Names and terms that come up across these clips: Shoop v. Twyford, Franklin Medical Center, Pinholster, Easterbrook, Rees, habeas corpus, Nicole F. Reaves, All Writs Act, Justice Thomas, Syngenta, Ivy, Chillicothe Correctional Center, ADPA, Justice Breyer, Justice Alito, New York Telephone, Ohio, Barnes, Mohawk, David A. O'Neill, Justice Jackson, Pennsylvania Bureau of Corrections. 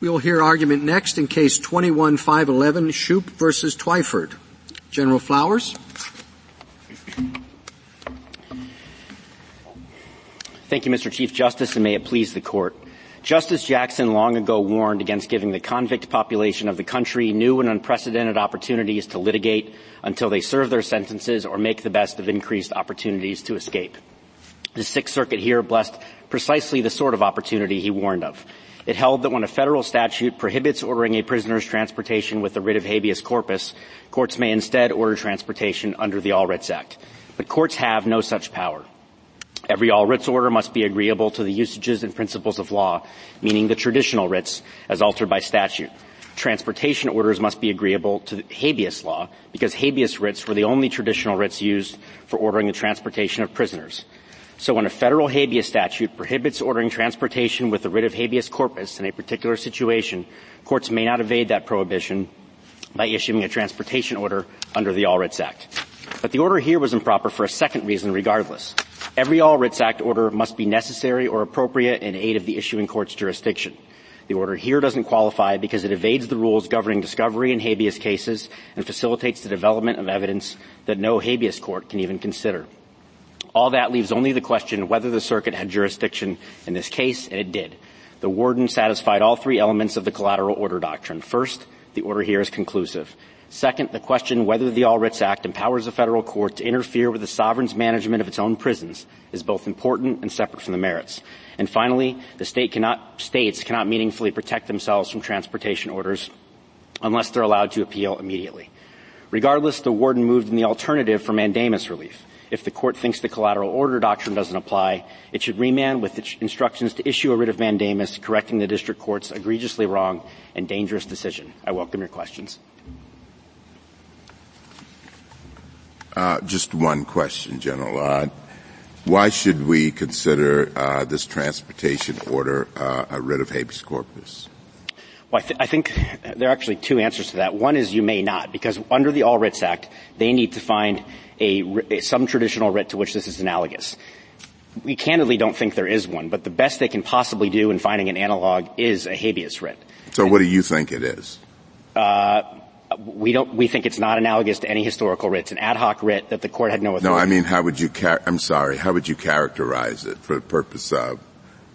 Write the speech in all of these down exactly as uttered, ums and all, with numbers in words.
We will hear argument next in Case twenty-one five eleven, Shoop v. Twyford. General Flowers. Thank you, Mister Chief Justice, and may it please the Court. Justice Jackson long ago warned against giving the convict population of the country new and unprecedented opportunities to litigate until they serve their sentences or make the best of increased opportunities to escape. The Sixth Circuit here blessed precisely the sort of opportunity he warned of. It held that when a federal statute prohibits ordering a prisoner's transportation with the writ of habeas corpus, courts may instead order transportation under the All Writs Act. But courts have no such power. Every all writs order must be agreeable to the usages and principles of law, meaning the traditional writs as altered by statute. Transportation orders must be agreeable to habeas law because habeas writs were the only traditional writs used for ordering the transportation of prisoners. So when a federal habeas statute prohibits ordering transportation with the writ of habeas corpus in a particular situation, courts may not evade that prohibition by issuing a transportation order under the All Writs Act. But the order here was improper for a second reason regardless. Every All Writs Act order must be necessary or appropriate in aid of the issuing court's jurisdiction. The order here doesn't qualify because it evades the rules governing discovery in habeas cases and facilitates the development of evidence that no habeas court can even consider. All that leaves only the question whether the circuit had jurisdiction in this case, and it did. The warden satisfied all three elements of the collateral order doctrine. First, the order here is conclusive. Second, the question whether the All Writs Act empowers a federal court to interfere with the sovereign's management of its own prisons is both important and separate from the merits. And finally, the state cannot, states cannot meaningfully protect themselves from transportation orders unless they're allowed to appeal immediately. Regardless, the warden moved in the alternative for mandamus relief. If the court thinks the collateral order doctrine doesn't apply, it should remand with instructions to issue a writ of mandamus, correcting the district court's egregiously wrong and dangerous decision. I welcome your questions. Uh, just one question, General. Uh, why should we consider uh, this transportation order uh, a writ of habeas corpus? Well, I, th- I think there are actually two answers to that. One is you may not, because under the All Writs Act, they need to find a, some traditional writ to which this is analogous. We candidly don't think there is one, but the best they can possibly do in finding an analog is a habeas writ. So and, what do you think it is? Uh, we don't, we think it's not analogous to any historical writ. It's an ad hoc writ that the court had no authority. No, I mean, how would you, char- I'm sorry, how would you characterize it for the purpose of,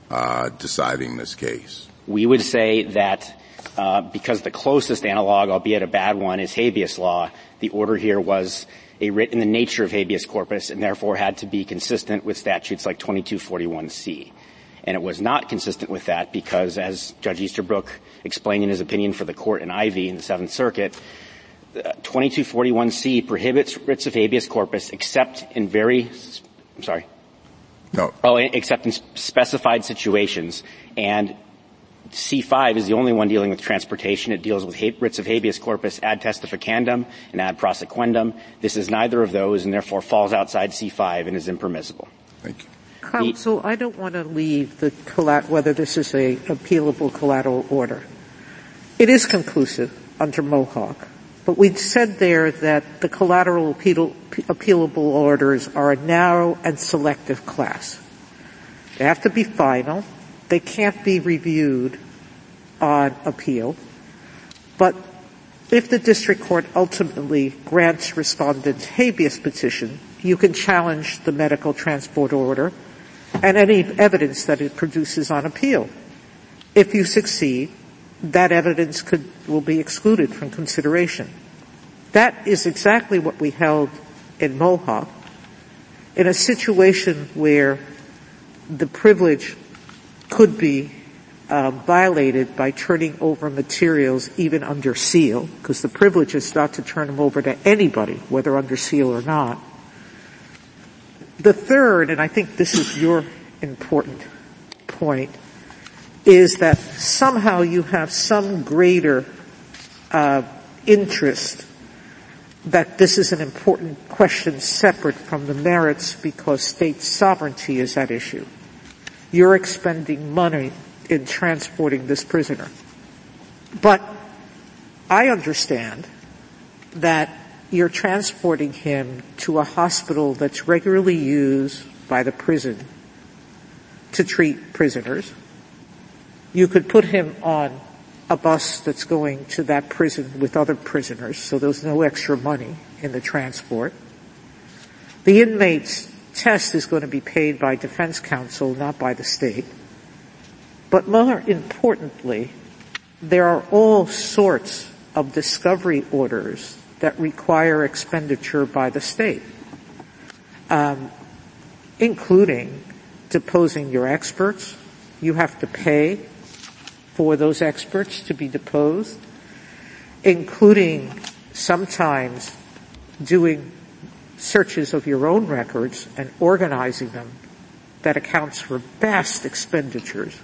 uh, deciding this case? We would say that, uh, because the closest analog, albeit a bad one, is habeas law, the order here was a writ in the nature of habeas corpus and therefore had to be consistent with statutes like twenty-two forty-one C. And it was not consistent with that because, as Judge Easterbrook explained in his opinion for the court in Ivy in the Seventh Circuit, twenty-two forty-one C prohibits writs of habeas corpus except in very – I'm sorry. No. Oh, except in specified situations. And C five is the only one dealing with transportation. It deals with ha- writs of habeas corpus ad testificandum and ad prosequendum. This is neither of those and therefore falls outside C five and is impermissible. Thank you. Counsel, I don't want to leave the whether this is a appealable collateral order. It is conclusive under Mohawk, but we said there that the collateral appeal, appealable orders are a narrow and selective class. They have to be final. They can't be reviewed on appeal. But if the district court ultimately grants respondent's habeas petition, you can challenge the medical transport order and any evidence that it produces on appeal. If you succeed, that evidence could, will be excluded from consideration. That is exactly what we held in Mohawk. In a situation where the privilege could be uh, violated by turning over materials even under seal, because the privilege is not to turn them over to anybody, whether under seal or not. The third, and I think this is your important point, is that somehow you have some greater uh interest that this is an important question separate from the merits because state sovereignty is at issue. You're expending money in transporting this prisoner. But I understand that you're transporting him to a hospital that's regularly used by the prison to treat prisoners. You could put him on a bus that's going to that prison with other prisoners, so there's no extra money in the transport. The inmate's test is going to be paid by defense counsel, not by the state. But more importantly, there are all sorts of discovery orders that require expenditure by the state, um, including deposing your experts. You have to pay for those experts to be deposed, including sometimes doing searches of your own records and organizing them. That accounts for vast expenditures.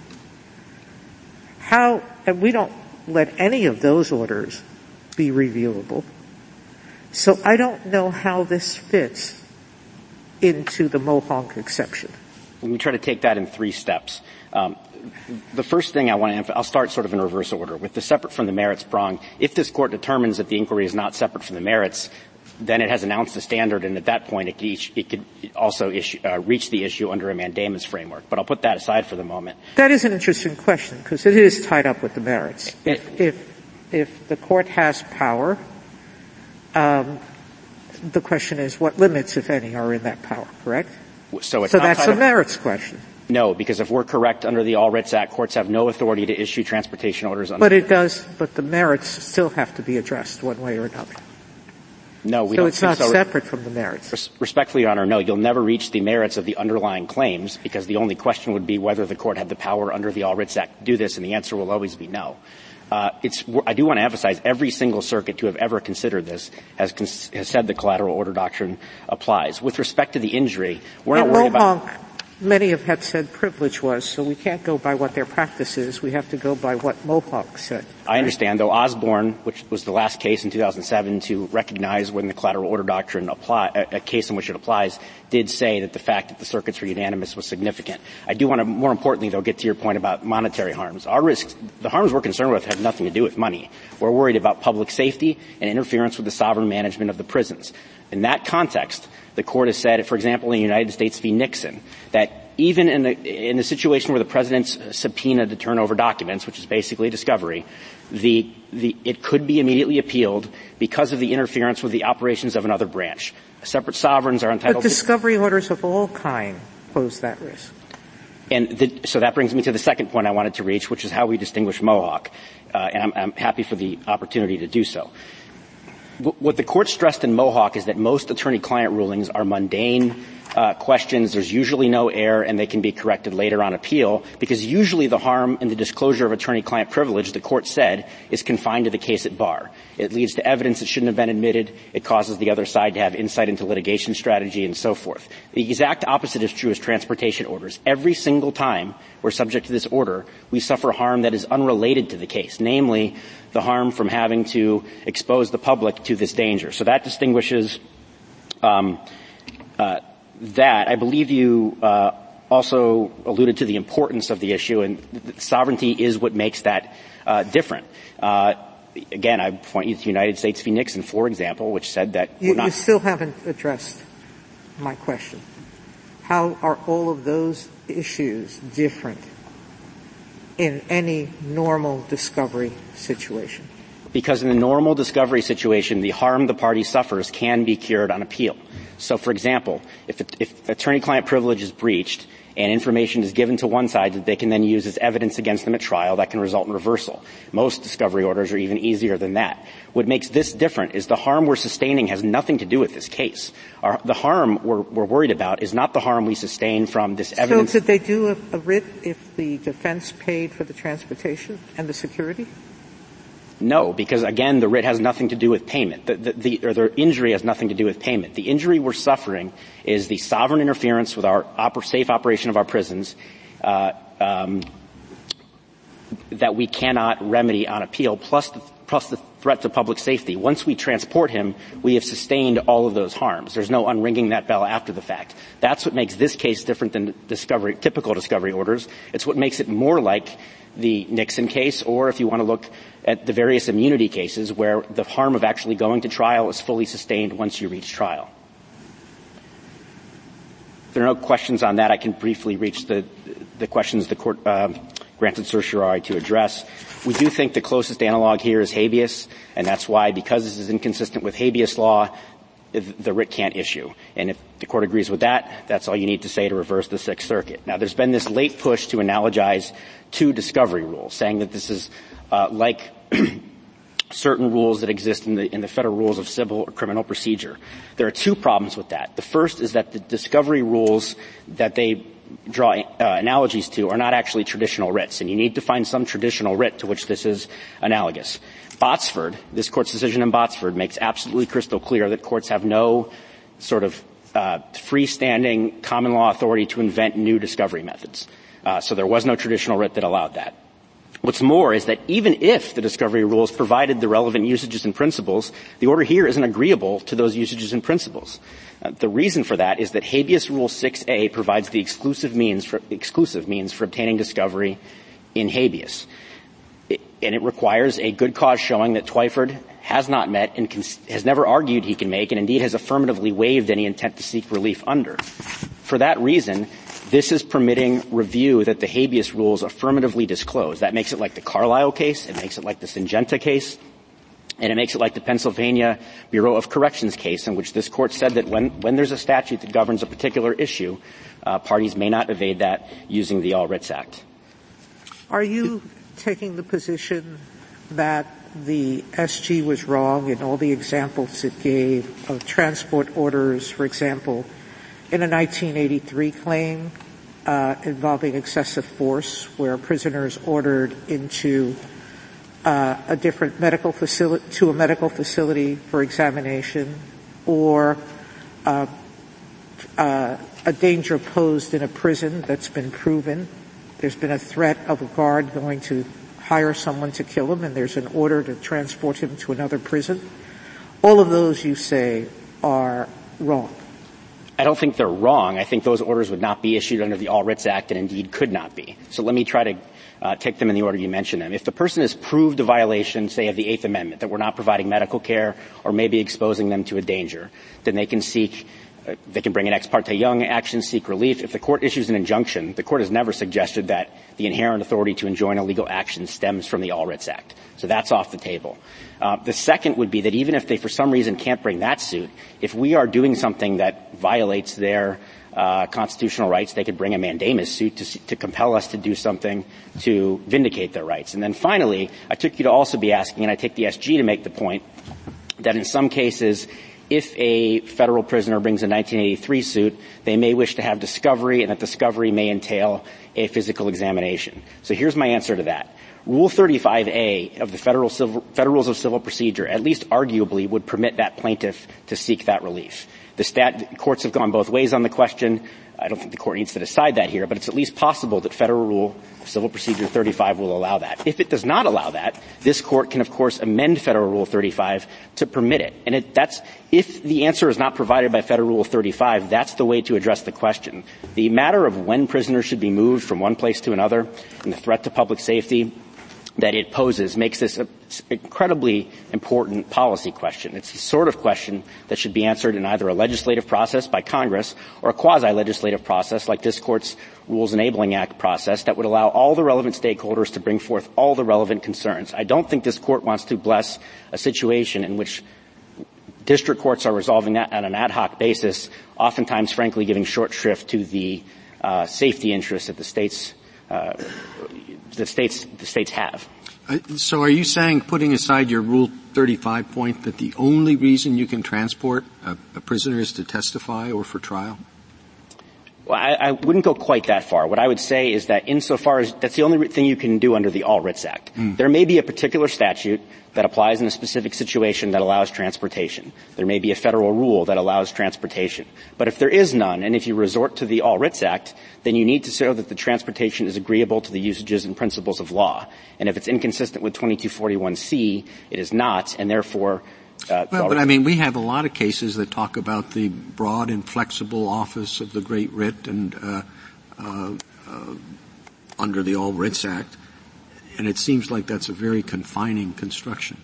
How, and we don't let any of those orders be reviewable. So I don't know how this fits into the Mohawk exception. We try to take that in three steps. Um, the first thing I want to emphasize, I'll start sort of in reverse order. With the separate from the merits prong, if this court determines that the inquiry is not separate from the merits, then it has announced the standard, and at that point it could, each, it could also issue, uh, reach the issue under a mandamus framework. But I'll put that aside for the moment. That is an interesting question because it is tied up with the merits. It, if, if if the court has power, um, the question is what limits, if any, are in that power, correct? So, it's so not that's a merits question. No, because if we're correct under the All Writs Act, courts have no authority to issue transportation orders. Under but it does. But the merits still have to be addressed one way or another. No, we so don't it's not so. Separate from the merits. Res- respectfully, Your Honor, no, you'll never reach the merits of the underlying claims because the only question would be whether the court had the power under the All Writs Act to do this, and the answer will always be no. Uh, it's, I do want to emphasize every single circuit to have ever considered this has, cons- has said the collateral order doctrine applies. With respect to the injury, we're not worried about... Many have had said privilege was, so we can't go by what their practice is. We have to go by what Mohawk said. I understand, though Osborne, which was the last case in two thousand seven to recognize when the collateral order doctrine apply, a case in which it applies, did say that the fact that the circuits were unanimous was significant. I do want to, more importantly, though, get to your point about monetary harms. Our risks, the harms we're concerned with have nothing to do with money. We're worried about public safety and interference with the sovereign management of the prisons. In that context, the court has said, for example, in United States v. Nixon, that even in the, in the situation where the president's subpoena to turn over documents, which is basically discovery, the, the, it could be immediately appealed because of the interference with the operations of another branch. Separate sovereigns are entitled to... But discovery to- orders of all kind pose that risk. And the, so that brings me to the second point I wanted to reach, which is how we distinguish Mohawk. Uh, and I'm, I'm happy for the opportunity to do so. What the court stressed in Mohawk is that most attorney-client rulings are mundane uh, questions. There's usually no error, and they can be corrected later on appeal because usually the harm in the disclosure of attorney-client privilege, the court said, is confined to the case at bar. It leads to evidence that shouldn't have been admitted. It causes the other side to have insight into litigation strategy and so forth. The exact opposite is true as transportation orders. Every single time we're subject to this order, we suffer harm that is unrelated to the case, namely the harm from having to expose the public to this danger. So that distinguishes um, uh, that. I believe you uh, also alluded to the importance of the issue, and sovereignty is what makes that uh, different. Uh, again, I point you to United States v. Nixon, for example, which said that you, we're not... You still haven't addressed my question. How are all of those issues different in any normal discovery situation? Because in the normal discovery situation, the harm the party suffers can be cured on appeal. So, for example, if, if attorney-client privilege is breached and information is given to one side that they can then use as evidence against them at trial, that can result in reversal. Most discovery orders are even easier than that. What makes this different is the harm we're sustaining has nothing to do with this case. Our, the harm we're, we're worried about is not the harm we sustain from this evidence. So could they do a, a writ if the defense paid for the transportation and the security? No, because, again, the writ has nothing to do with payment. The, the, the, or the injury has nothing to do with payment. The injury we're suffering is the sovereign interference with our op- safe operation of our prisons uh, um, that we cannot remedy on appeal, plus the, plus the threat to public safety. Once we transport him, we have sustained all of those harms. There's no unringing that bell after the fact. That's what makes this case different than discovery, typical discovery orders. It's what makes it more like the Nixon case, or if you want to look at the various immunity cases where the harm of actually going to trial is fully sustained once you reach trial. If there are no questions on that, I can briefly reach the the questions the court uh, granted certiorari to address. We do think the closest analog here is habeas, and that's why, because this is inconsistent with habeas law, the writ can't issue. And if the court agrees with that, that's all you need to say to reverse the Sixth Circuit. Now, there's been this late push to analogize two discovery rules, saying that this is uh, like certain rules that exist in the, in the federal rules of civil or criminal procedure. There are two problems with that. The first is that the discovery rules that they draw uh, analogies to are not actually traditional writs, and you need to find some traditional writ to which this is analogous. Botsford, this court's decision in Botsford, makes absolutely crystal clear that courts have no sort of uh freestanding common law authority to invent new discovery methods. Uh, so there was no traditional writ that allowed that. What's more is that even if the discovery rules provided the relevant usages and principles, the order here isn't agreeable to those usages and principles. Uh, the reason for that is that habeas rule six A provides the exclusive means for, exclusive means for obtaining discovery in habeas. And it requires a good cause showing that Twyford has not met and can, has never argued he can make, and indeed has affirmatively waived any intent to seek relief under. For that reason, this is permitting review that the habeas rules affirmatively disclose. That makes it like the Carlisle case, it makes it like the Syngenta case, and it makes it like the Pennsylvania Bureau of Corrections case, in which this court said that when, when there's a statute that governs a particular issue, uh, parties may not evade that using the All Writs Act. Are you taking the position that the S G was wrong in all the examples it gave of transport orders, for example, in a nineteen eighty-three claim uh, involving excessive force where prisoners ordered into uh, a different medical facility, to a medical facility for examination, or uh, uh, a danger posed in a prison that's been proven? There's been a threat of a guard going to hire someone to kill him, and there's an order to transport him to another prison. All of those, you say, are wrong. I don't think they're wrong. I think those orders would not be issued under the All Writs Act, and indeed could not be. So let me try to uh, take them in the order you mentioned them. If the person has proved a violation, say, of the Eighth Amendment, that we're not providing medical care or maybe exposing them to a danger, then they can seek They can bring an ex parte Young action, seek relief. If the court issues an injunction, the court has never suggested that the inherent authority to enjoin illegal action stems from the All Writs Act. So that's off the table. Uh, the second would be that even if they for some reason can't bring that suit, if we are doing something that violates their uh constitutional rights, they could bring a mandamus suit to, to compel us to do something to vindicate their rights. And then finally, I took you to also be asking, and I take the S G to make the point, that in some cases, if a federal prisoner brings a nineteen eighty-three suit, they may wish to have discovery, and that discovery may entail a physical examination. So here's my answer to that. Rule thirty-five A of the Federal, Civil, Federal Rules of Civil Procedure, at least arguably, would permit that plaintiff to seek that relief. The stat, courts have gone both ways on the question. I don't think the court needs to decide that here, but it's at least possible that Federal Rule Civil Procedure thirty-five will allow that. If it does not allow that, this court can, of course, amend Federal Rule thirty-five to permit it. And it, that's, if the answer is not provided by Federal Rule thirty-five, that's the way to address the question. The matter of when prisoners should be moved from one place to another and the threat to public safety that it poses makes this an incredibly important policy question. It's the sort of question that should be answered in either a legislative process by Congress or a quasi-legislative process like this Court's Rules Enabling Act process that would allow all the relevant stakeholders to bring forth all the relevant concerns. I don't think this Court wants to bless a situation in which district courts are resolving that on an ad hoc basis, oftentimes, frankly, giving short shrift to the uh, safety interests that the states uh, the states the states have. So are you saying, putting aside your Rule thirty-five point, that the only reason you can transport a, a prisoner is to testify or for trial? Well, I, I wouldn't go quite that far. What I would say is that insofar as that's the only thing you can do under the All Writs Act. Mm. There may be a particular statute that applies in a specific situation that allows transportation. There may be a federal rule that allows transportation. But if there is none, and if you resort to the All Writs Act, then you need to show that the transportation is agreeable to the usages and principles of law. And if it's inconsistent with twenty-two forty-one C, it is not, and therefore Uh, well, but I mean, we have a lot of cases that talk about the broad and flexible office of the Great Writ and uh, uh, uh, under the All Writs Act, and it seems like that's a very confining construction.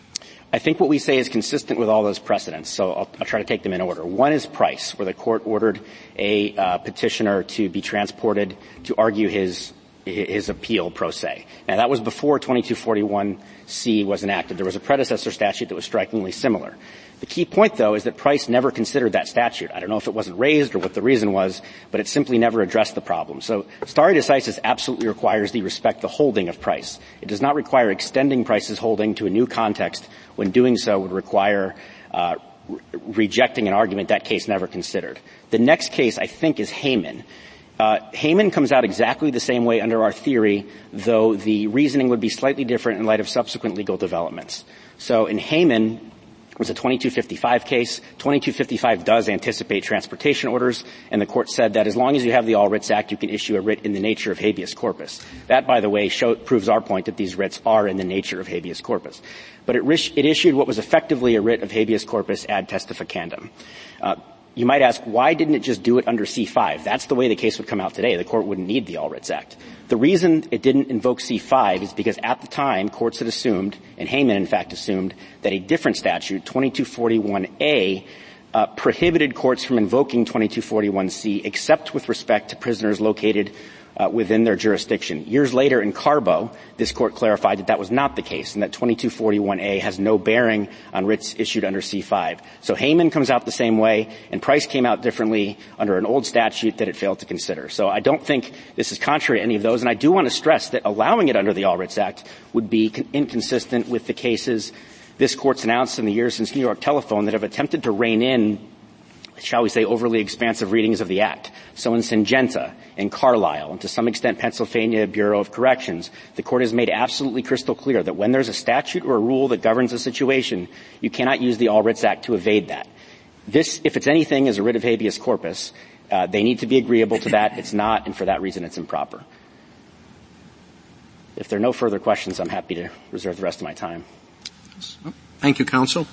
I think what we say is consistent with all those precedents, so I'll, I'll try to take them in order. One is Price, where the court ordered a uh, petitioner to be transported to argue his his appeal pro se. Now, that was before twenty-two forty-one C was enacted. There was a predecessor statute that was strikingly similar. The key point, though, is that Price never considered that statute. I don't know if it wasn't raised or what the reason was, but it simply never addressed the problem. So stare decisis absolutely requires the respect the holding of Price. It does not require extending Price's holding to a new context when doing so would require uh re- rejecting an argument that case never considered. The next case, I think, is Heyman. Uh, Heyman comes out exactly the same way under our theory, though the reasoning would be slightly different in light of subsequent legal developments. So in Heyman, it was a twenty-two fifty-five case. twenty-two fifty-five does anticipate transportation orders, and the court said that as long as you have the All Writs Act, you can issue a writ in the nature of habeas corpus. That, by the way, show, proves our point that these writs are in the nature of habeas corpus. But it, it issued what was effectively a writ of habeas corpus ad testificandum. Uh, You might ask, why didn't it just do it under C five? That's the way the case would come out today. The court wouldn't need the All Writs Act. The reason it didn't invoke C five is because at the time, courts had assumed, and Heyman, in fact, assumed, that a different statute, twenty-two forty-one A, uh, prohibited courts from invoking twenty-two forty-one C except with respect to prisoners located uh, within their jurisdiction. Years later, in Carbo, this court clarified that that was not the case and that twenty-two forty-one A has no bearing on writs issued under C five. So Heyman comes out the same way, and Price came out differently under an old statute that it failed to consider. So I don't think this is contrary to any of those, and I do want to stress that allowing it under the All Writs Act would be con- inconsistent with the cases this court's announced in the years since New York Telephone that have attempted to rein in, shall we say, overly expansive readings of the Act. So in Syngenta, in Carlisle, and to some extent Pennsylvania Bureau of Corrections, the Court has made absolutely crystal clear that when there's a statute or a rule that governs a situation, you cannot use the All Writs Act to evade that. This, if it's anything, is a writ of habeas corpus. Uh, they need to be agreeable to that. It's not, and for that reason it's improper. If there are no further questions, I'm happy to reserve the rest of my time. Thank you, counsel.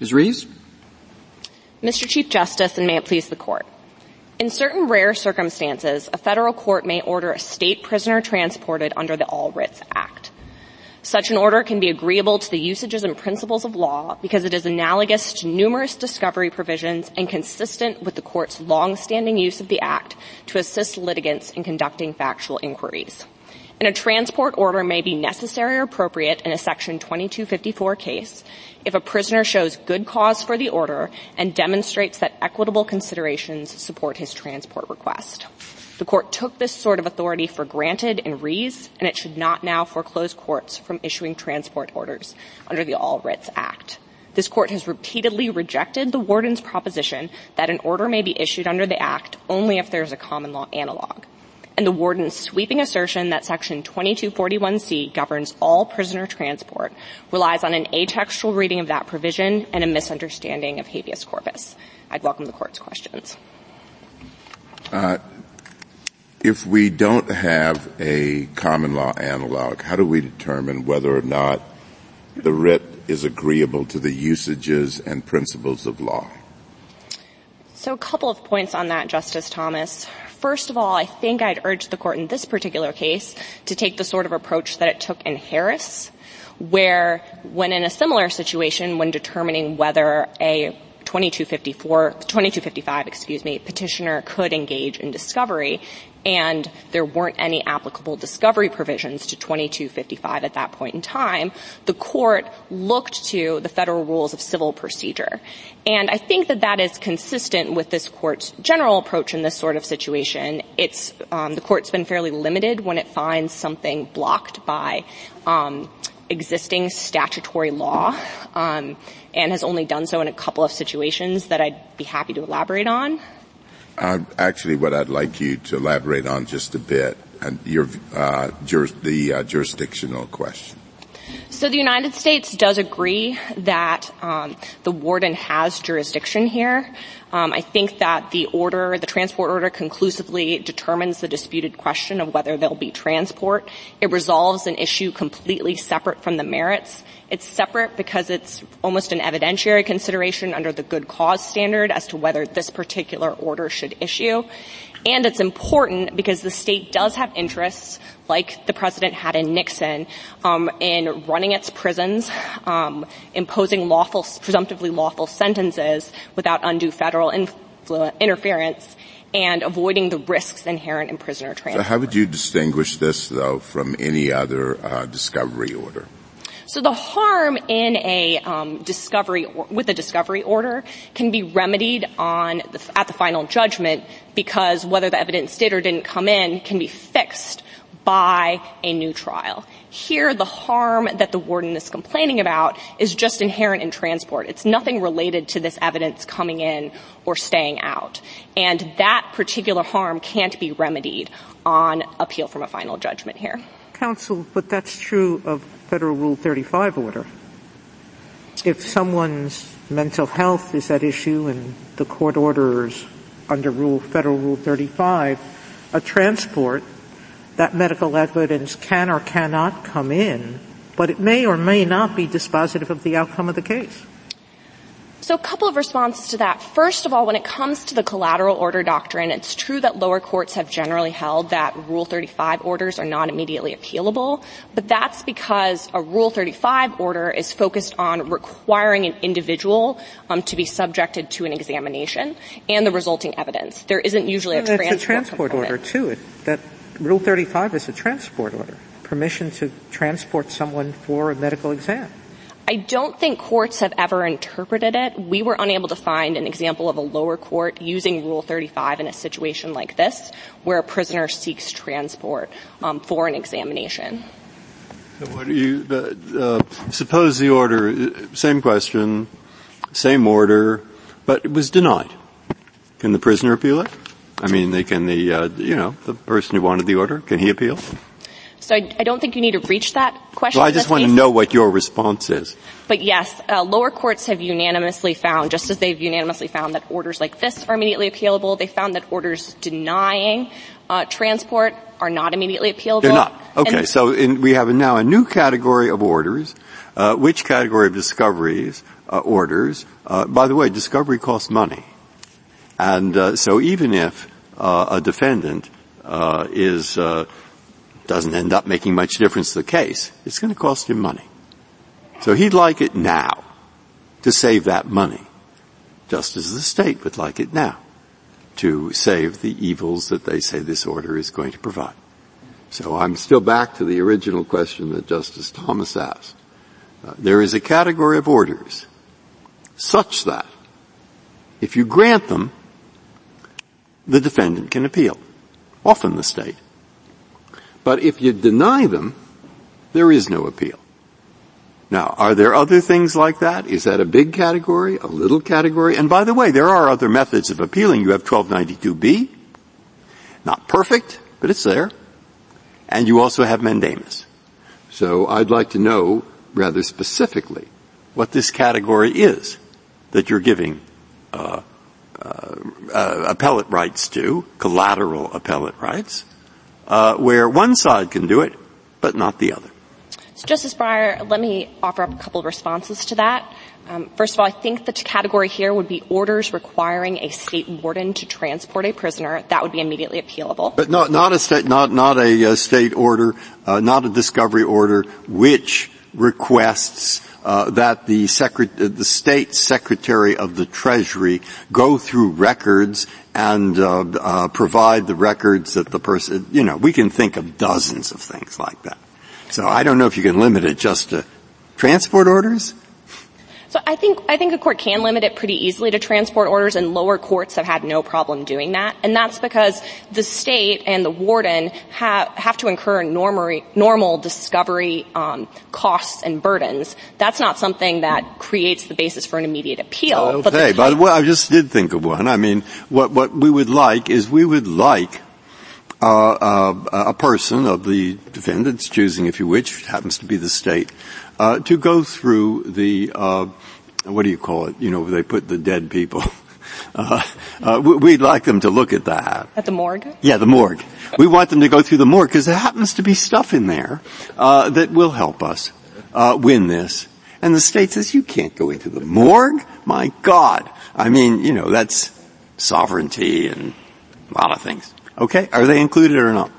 Miz Rees? Mister Chief Justice, and may it please the Court. In certain rare circumstances, a federal court may order a state prisoner transported under the All Writs Act. Such an order can be agreeable to the usages and principles of law because it is analogous to numerous discovery provisions and consistent with the Court's long-standing use of the Act to assist litigants in conducting factual inquiries. And a transport order may be necessary or appropriate in a Section twenty-two fifty-four case if a prisoner shows good cause for the order and demonstrates that equitable considerations support his transport request. The Court took this sort of authority for granted in Rees, and it should not now foreclose courts from issuing transport orders under the All Writs Act. This Court has repeatedly rejected the warden's proposition that an order may be issued under the Act only if there is a common law analog. And the warden's sweeping assertion that Section twenty-two forty-one C governs all prisoner transport relies on an atextual reading of that provision and a misunderstanding of habeas corpus. I'd welcome the Court's questions. Uh, if we don't have a common law analog, how do we determine whether or not the writ is agreeable to the usages and principles of law? So a couple of points on that, Justice Thomas. First of all, I think I'd urge the Court in this particular case to take the sort of approach that it took in Harris, where when in a similar situation, when determining whether a twenty-two fifty-four, twenty-two fifty-five, excuse me, petitioner could engage in discovery, and there weren't any applicable discovery provisions to twenty-two fifty-five at that point in time, the Court looked to the Federal Rules of Civil Procedure. And I think that that is consistent with this Court's general approach in this sort of situation. It's um, the Court's been fairly limited when it finds something blocked by um existing statutory law, um, and has only done so in a couple of situations that I'd be happy to elaborate on. Uh, actually, what I'd like you to elaborate on just a bit, and your uh, jur- the uh, jurisdictional question. So the United States does agree that um, the warden has jurisdiction here. Um, I think that the order, the transport order, conclusively determines the disputed question of whether there'll be transport. It resolves an issue completely separate from the merits. It's separate because it's almost an evidentiary consideration under the good cause standard as to whether this particular order should issue. And it's important because the state does have interests, like the president had in Nixon, um, in running its prisons, um, imposing lawful, presumptively lawful sentences without undue federal influ- interference, and avoiding the risks inherent in prisoner transfer. So how would you distinguish this, though, from any other uh, discovery order? So the harm in a um, discovery or, with a discovery order can be remedied on the, at the final judgment, because whether the evidence did or didn't come in can be fixed by a new trial. Here, the harm that the warden is complaining about is just inherent in transport. It's nothing related to this evidence coming in or staying out. And that particular harm can't be remedied on appeal from a final judgment here. Counsel, but that's true of Federal Rule thirty-five order. If someone's mental health is at issue and the court orders under Rule Federal Rule thirty-five a transport, that medical evidence can or cannot come in, but it may or may not be dispositive of the outcome of the case. So a couple of responses to that. First of all, when it comes to the collateral order doctrine, it's true that lower courts have generally held that Rule thirty-five orders are not immediately appealable, but that's because a Rule thirty-five order is focused on requiring an individual um, to be subjected to an examination and the resulting evidence. There isn't usually a transport It's a transport component. order, too. It, that Rule thirty-five is a transport order, permission to transport someone for a medical exam. I don't think courts have ever interpreted it. We were unable to find an example of a lower court using Rule thirty-five in a situation like this, where a prisoner seeks transport um, for an examination. So what do you, uh, uh, suppose the order, same question, same order, but it was denied. Can the prisoner appeal it? I mean, they can the uh, you know the person who wanted the order, can he appeal? So I, I don't think you need to reach that question. Well, I just want case. to know what your response is. But yes, uh, lower courts have unanimously found, just as they've unanimously found that orders like this are immediately appealable, they found that orders denying uh, transport are not immediately appealable. They're not. Okay, and so in, we have now a new category of orders. Uh, which category of discoveries, uh, orders? Uh, by the way, discovery costs money. And uh, so even if uh, a defendant uh, is uh, – doesn't end up making much difference to the case, it's going to cost him money. So he'd like it now to save that money, just as the state would like it now to save the evils that they say this order is going to provide. So I'm still back to the original question that Justice Thomas asked. Uh, there is a category of orders such that if you grant them, the defendant can appeal, often the state. But if you deny them, there is no appeal. Now, are there other things like that? Is that a big category, a little category? And by the way, there are other methods of appealing. You have twelve ninety-two B, not perfect, but it's there. And you also have mandamus. So I'd like to know, rather specifically, what this category is that you're giving uh, uh, uh appellate rights to, collateral appellate rights. Uh, where one side can do it, but not the other. So, Justice Breyer, let me offer up a couple of responses to that. Um, first of all, I think the category here would be orders requiring a state warden to transport a prisoner. That would be immediately appealable. But not, not a state, not, not a uh, state order, uh, not a discovery order, which requests uh, that the secret, uh, the state secretary of the Treasury go through records and uh, uh, provide the records that the person, you know, we can think of dozens of things like that. So I don't know if you can limit it just to transport orders. So I think, I think a court can limit it pretty easily to transport orders, and lower courts have had no problem doing that. And that's because the state and the warden have, have to incur normal, normal discovery, um, costs and burdens. That's not something that creates the basis for an immediate appeal. Okay, but, the but well, I just did think of one. I mean, what, what we would like is we would like Uh, uh, a person of the defendant's choosing, if you wish, happens to be the state, uh, to go through the, uh, what do you call it? You know, they put the dead people. Uh, uh, we'd like them to look at that. At the morgue? Yeah, the morgue. We want them to go through the morgue because there happens to be stuff in there, uh, that will help us, uh, win this. And the state says, you can't go into the morgue? My God. I mean, you know, that's sovereignty and a lot of things. Okay. Are they included or not?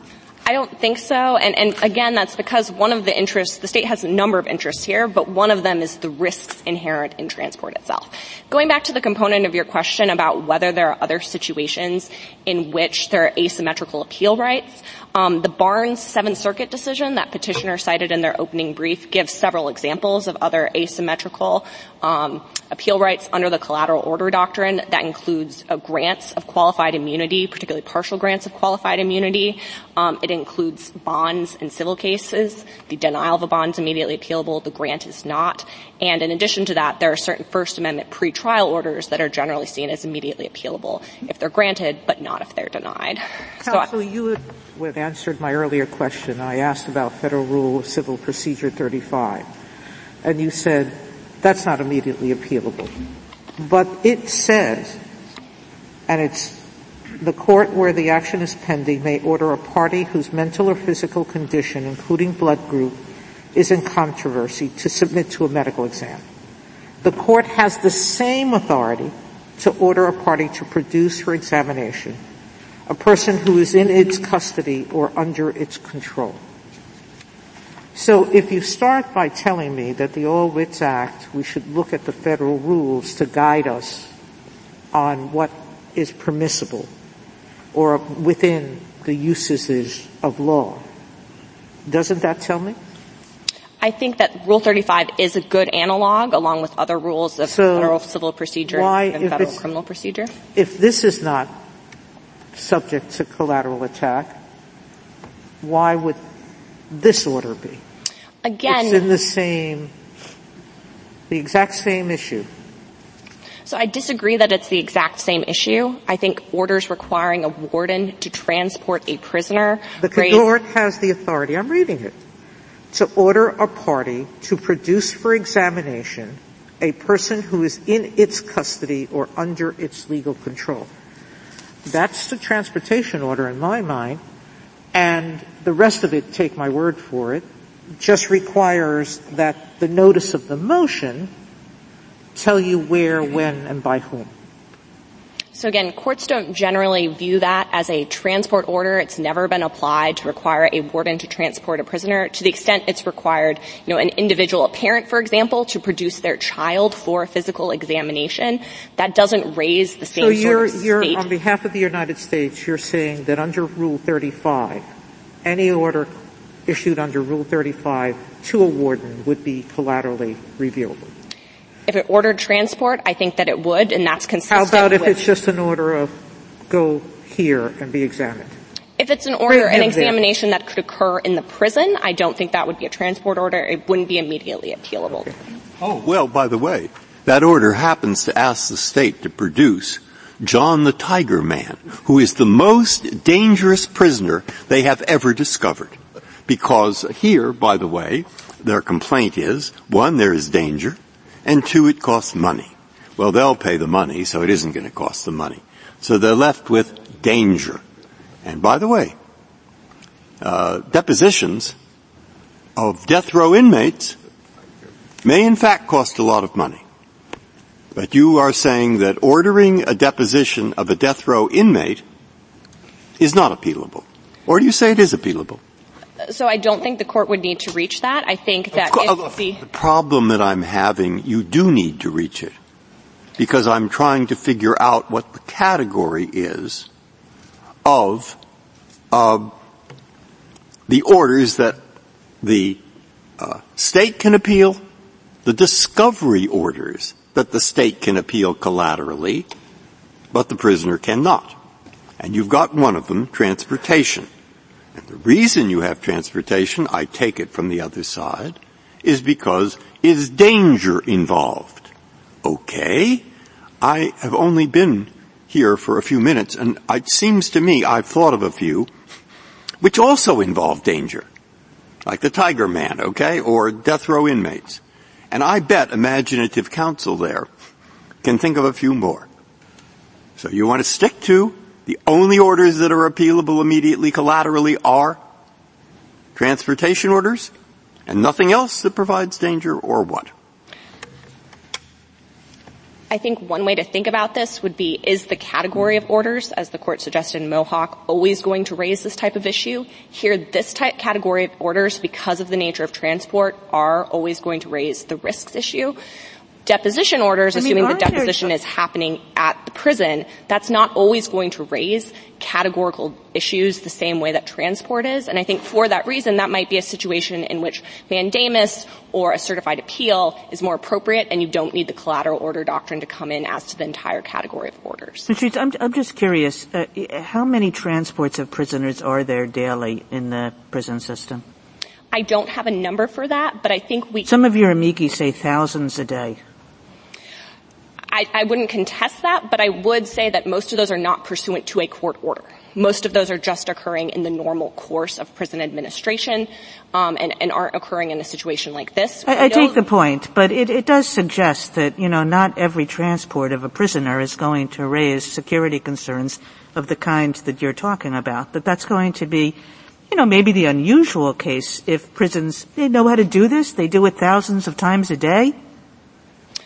I don't think so. And, and again, that's because one of the interests, the state has a number of interests here, but one of them is the risks inherent in transport itself. Going back to the component of your question about whether there are other situations in which there are asymmetrical appeal rights, um, the Barnes Seventh Circuit decision that petitioner cited in their opening brief gives several examples of other asymmetrical um, appeal rights under the collateral order doctrine. That includes uh, grants of qualified immunity, particularly partial grants of qualified immunity. Um, it includes bonds in civil cases. The denial of a bond is immediately appealable. The grant is not. And in addition to that, there are certain First Amendment pretrial orders that are generally seen as immediately appealable if they're granted, but not if they're denied. Counsel, so I, you had answered my earlier question. I asked about Federal Rule Civil Procedure thirty-five, and you said that's not immediately appealable. But it says, and it's the court where the action is pending may order a party whose mental or physical condition, including blood group, is in controversy to submit to a medical exam. The court has the same authority to order a party to produce for examination a person who is in its custody or under its control. So if you start by telling me that the All Writs Act, we should look at the federal rules to guide us on what is permissible or within the usages of law, doesn't that tell me? I think that Rule thirty-five is a good analog, along with other rules of so federal civil procedure why, and federal criminal procedure. If this is not subject to collateral attack, why would this order be? Again, it's in the same, the exact same issue. So I disagree that it's the exact same issue. I think orders requiring a warden to transport a prisoner. The court has the authority. I'm reading it. To order a party to produce for examination a person who is in its custody or under its legal control. That's the transportation order in my mind, and the rest of it, take my word for it, just requires that the notice of the motion tell you where, when, and by whom. So again, courts don't generally view that as a transport order. It's never been applied to require a warden to transport a prisoner to the extent it's required, you know, an individual, a parent, for example, to produce their child for a physical examination. That doesn't raise the same so you're, sort of you're, state. On behalf of the United States, you're saying that under Rule thirty-five, any order issued under Rule thirty-five to a warden would be collaterally reviewable. If it ordered transport, I think that it would, and that's consistent with... How about if with, it's just an order of go here and be examined? If it's an order, an examination there. That could occur in the prison, I don't think that would be a transport order. It wouldn't be immediately appealable. Okay. Oh, well, by the way, that order happens to ask the state to produce John the Tiger Man, who is the most dangerous prisoner they have ever discovered. Because here, by the way, their complaint is, one, there is danger, and two, it costs money. Well, they'll pay the money, so it isn't going to cost the money. So they're left with danger. And by the way, uh, depositions of death row inmates may in fact cost a lot of money. But you are saying that ordering a deposition of a death row inmate is not appealable. Or do you say it is appealable? So I don't think the court would need to reach that. I think that if the, the problem that I'm having, you do need to reach it, because I'm trying to figure out what the category is of uh, the orders that the uh, state can appeal, the discovery orders that the state can appeal collaterally, but the prisoner cannot. And you've got one of them, transportation. And the reason you have transportation, I take it from the other side, is because is danger involved. Okay, I have only been here for a few minutes, and it seems to me I've thought of a few which also involve danger, like the Tiger Man, okay, or death row inmates. And I bet imaginative counsel there can think of a few more. So you want to stick to the only orders that are appealable immediately collaterally are transportation orders and nothing else that provides danger, or what? I think one way to think about this would be, is the category of orders, as the court suggested in Mohawk, always going to raise this type of issue? Here, this type category of orders, because of the nature of transport, are always going to raise the risks issue. Deposition orders, I mean, assuming the deposition is happening at the prison, that's not always going to raise categorical issues the same way that transport is. And I think for that reason, that might be a situation in which mandamus or a certified appeal is more appropriate, and you don't need the collateral order doctrine to come in as to the entire category of orders. Richard, I'm, I'm just curious, uh, how many transports of prisoners are there daily in the prison system? I don't have a number for that, but I think we... Some of your amici say thousands a day. I, I wouldn't contest that, but I would say that most of those are not pursuant to a court order. Most of those are just occurring in the normal course of prison administration, um, and, and aren't occurring in a situation like this. I, I take the point, but it, it does suggest that, you know, not every transport of a prisoner is going to raise security concerns of the kind that you're talking about, that that's going to be, you know, maybe the unusual case if prisons, they know how to do this, they do it thousands of times a day.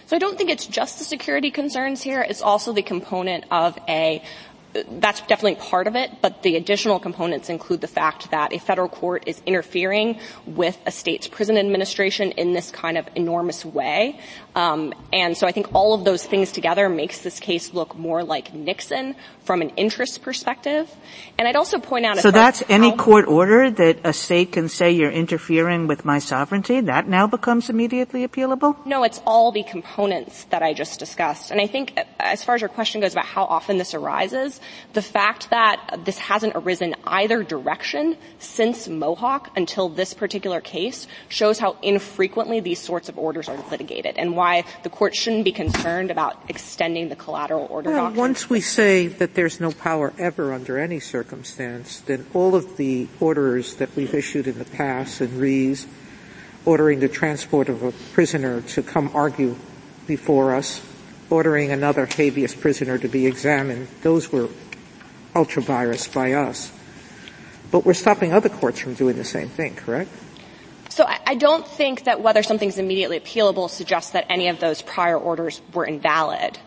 So I don't think it's just the security concerns here. It's also the component of a, that's definitely part of it, but the additional components include the fact that a federal court is interfering with a state's prison administration in this kind of enormous way. Um, and so I think all of those things together makes this case look more like Nixon from an interest perspective. And I'd also point out... So that's any court order that a state can say you're interfering with my sovereignty? That now becomes immediately appealable? No, it's all the components that I just discussed. And I think as far as your question goes about how often this arises, the fact that this hasn't arisen either direction since Mohawk until this particular case shows how infrequently these sorts of orders are litigated and why why the court shouldn't be concerned about extending the collateral order well, doctrine. Once we say that there's no power ever under any circumstance, then all of the orders that we've issued in the past, and Rees ordering the transport of a prisoner to come argue before us, ordering another habeas prisoner to be examined, those were ultra-virus by us. But we're stopping other courts from doing the same thing, correct? So I don't think that whether something's immediately appealable suggests that any of those prior orders were invalid.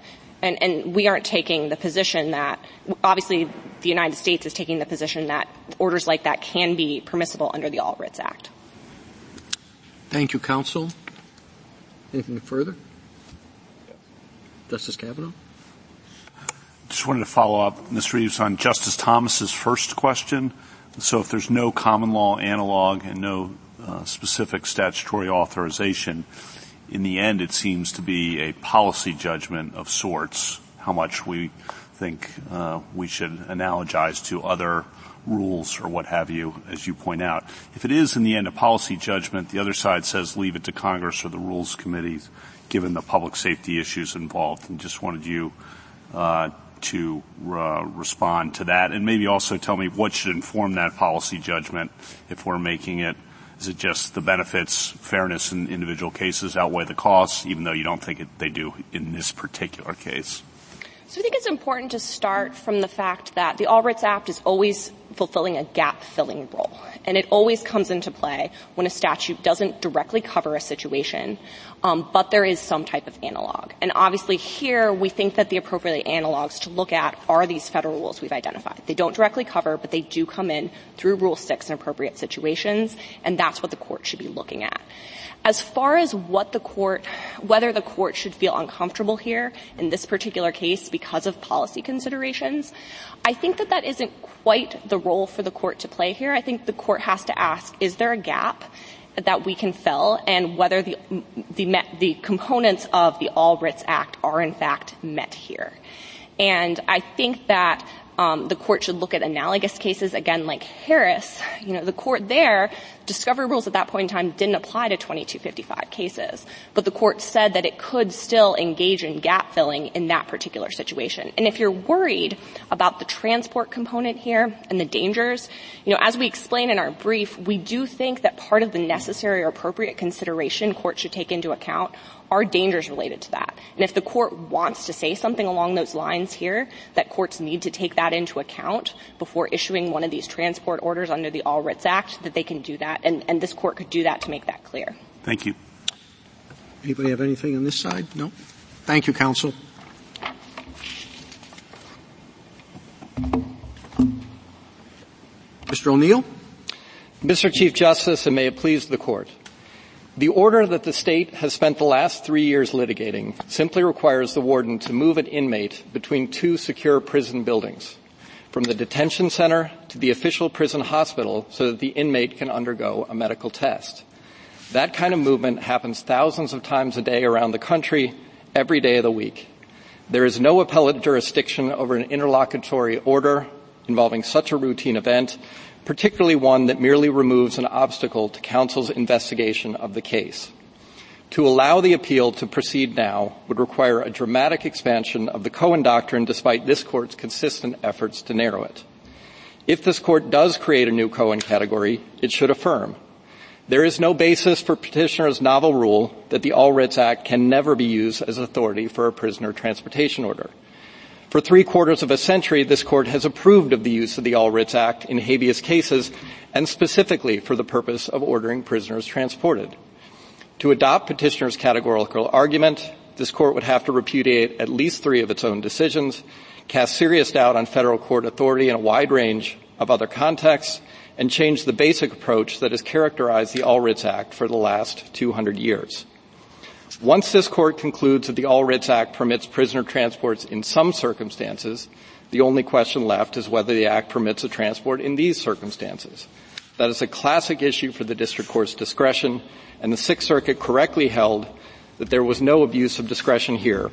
And, and we aren't taking the position that – obviously, the United States is taking the position that orders like that can be permissible under the All Writs Act. Thank you, counsel. Anything further? Justice Kavanaugh? Just wanted to follow up, Miz Reaves, on Justice Thomas's first question. So if there's no common law analog and no – Uh, specific statutory authorization, in the end it seems to be a policy judgment of sorts, how much we think uh, we should analogize to other rules or what have you, as you point out. If it is in the end a policy judgment, the other side says leave it to Congress or the Rules Committees, given the public safety issues involved. And just wanted you uh, to uh, respond to that, and maybe also tell me what should inform that policy judgment if we're making it. Is it just the benefits, fairness in individual cases outweigh the costs, even though you don't think it, they do in this particular case? So I think it's important to start from the fact that the All Writs Act is always fulfilling a gap-filling role, and it always comes into play when a statute doesn't directly cover a situation, um, but there is some type of analog. And obviously here we think that the appropriate analogs to look at are these federal rules we've identified. They don't directly cover, but they do come in through Rule six in appropriate situations, and that's what the court should be looking at. As far as what the court, whether the court should feel uncomfortable here in this particular case because of policy considerations, I think that that isn't quite the role for the court to play here. I think the court has to ask, is there a gap that we can fill, and whether the, the, the components of the All Writs Act are in fact met here. And I think that Um, the court should look at analogous cases, again, like Harris. You know, the court there, discovery rules at that point in time didn't apply to twenty-two fifty-five cases, but the court said that it could still engage in gap-filling in that particular situation. And if you're worried about the transport component here and the dangers, you know, as we explain in our brief, we do think that part of the necessary or appropriate consideration court should take into account are dangers related to that. And if the court wants to say something along those lines here, that courts need to take that into account before issuing one of these transport orders under the All Writs Act, that they can do that, and, and this court could do that to make that clear. Thank you. Anybody have anything on this side? No? Thank you, counsel. Mister O'Neill. Mister Chief Justice, and may it please the Court, the order that the state has spent the last three years litigating simply requires the warden to move an inmate between two secure prison buildings, from the detention center to the official prison hospital, so that the inmate can undergo a medical test. That kind of movement happens thousands of times a day around the country, every day of the week. There is no appellate jurisdiction over an interlocutory order involving such a routine event, particularly one that merely removes an obstacle to counsel's investigation of the case. To allow the appeal to proceed now would require a dramatic expansion of the Cohen doctrine, despite this Court's consistent efforts to narrow it. If this Court does create a new Cohen category, it should affirm. There is no basis for petitioner's novel rule that the All Writs Act can never be used as authority for a prisoner transportation order. For three-quarters of a century, this Court has approved of the use of the All Writs Act in habeas cases, and specifically for the purpose of ordering prisoners transported. To adopt petitioner's categorical argument, this Court would have to repudiate at least three of its own decisions, cast serious doubt on federal court authority in a wide range of other contexts, and change the basic approach that has characterized the All Writs Act for the last two hundred years. Once this Court concludes that the All Writs Act permits prisoner transports in some circumstances, the only question left is whether the Act permits a transport in these circumstances. That is a classic issue for the District Court's discretion, and the Sixth Circuit correctly held that there was no abuse of discretion here.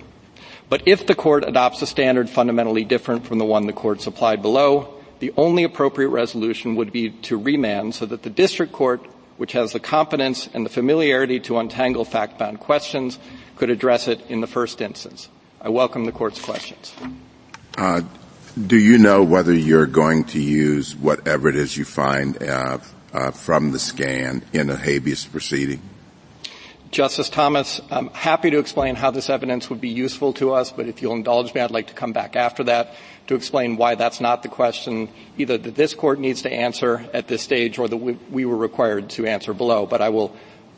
But if the Court adopts a standard fundamentally different from the one the Court supplied below, the only appropriate resolution would be to remand so that the District Court, which has the competence and the familiarity to untangle fact-bound questions, could address it in the first instance. I welcome the Court's questions. Uh, do you know whether you're going to use whatever it is you find uh, uh, from the scan in a habeas proceeding? Justice Thomas, I'm happy to explain how this evidence would be useful to us, but if you'll indulge me, I'd like to come back after that to explain why that's not the question either that this Court needs to answer at this stage or that we, we were required to answer below. But I will,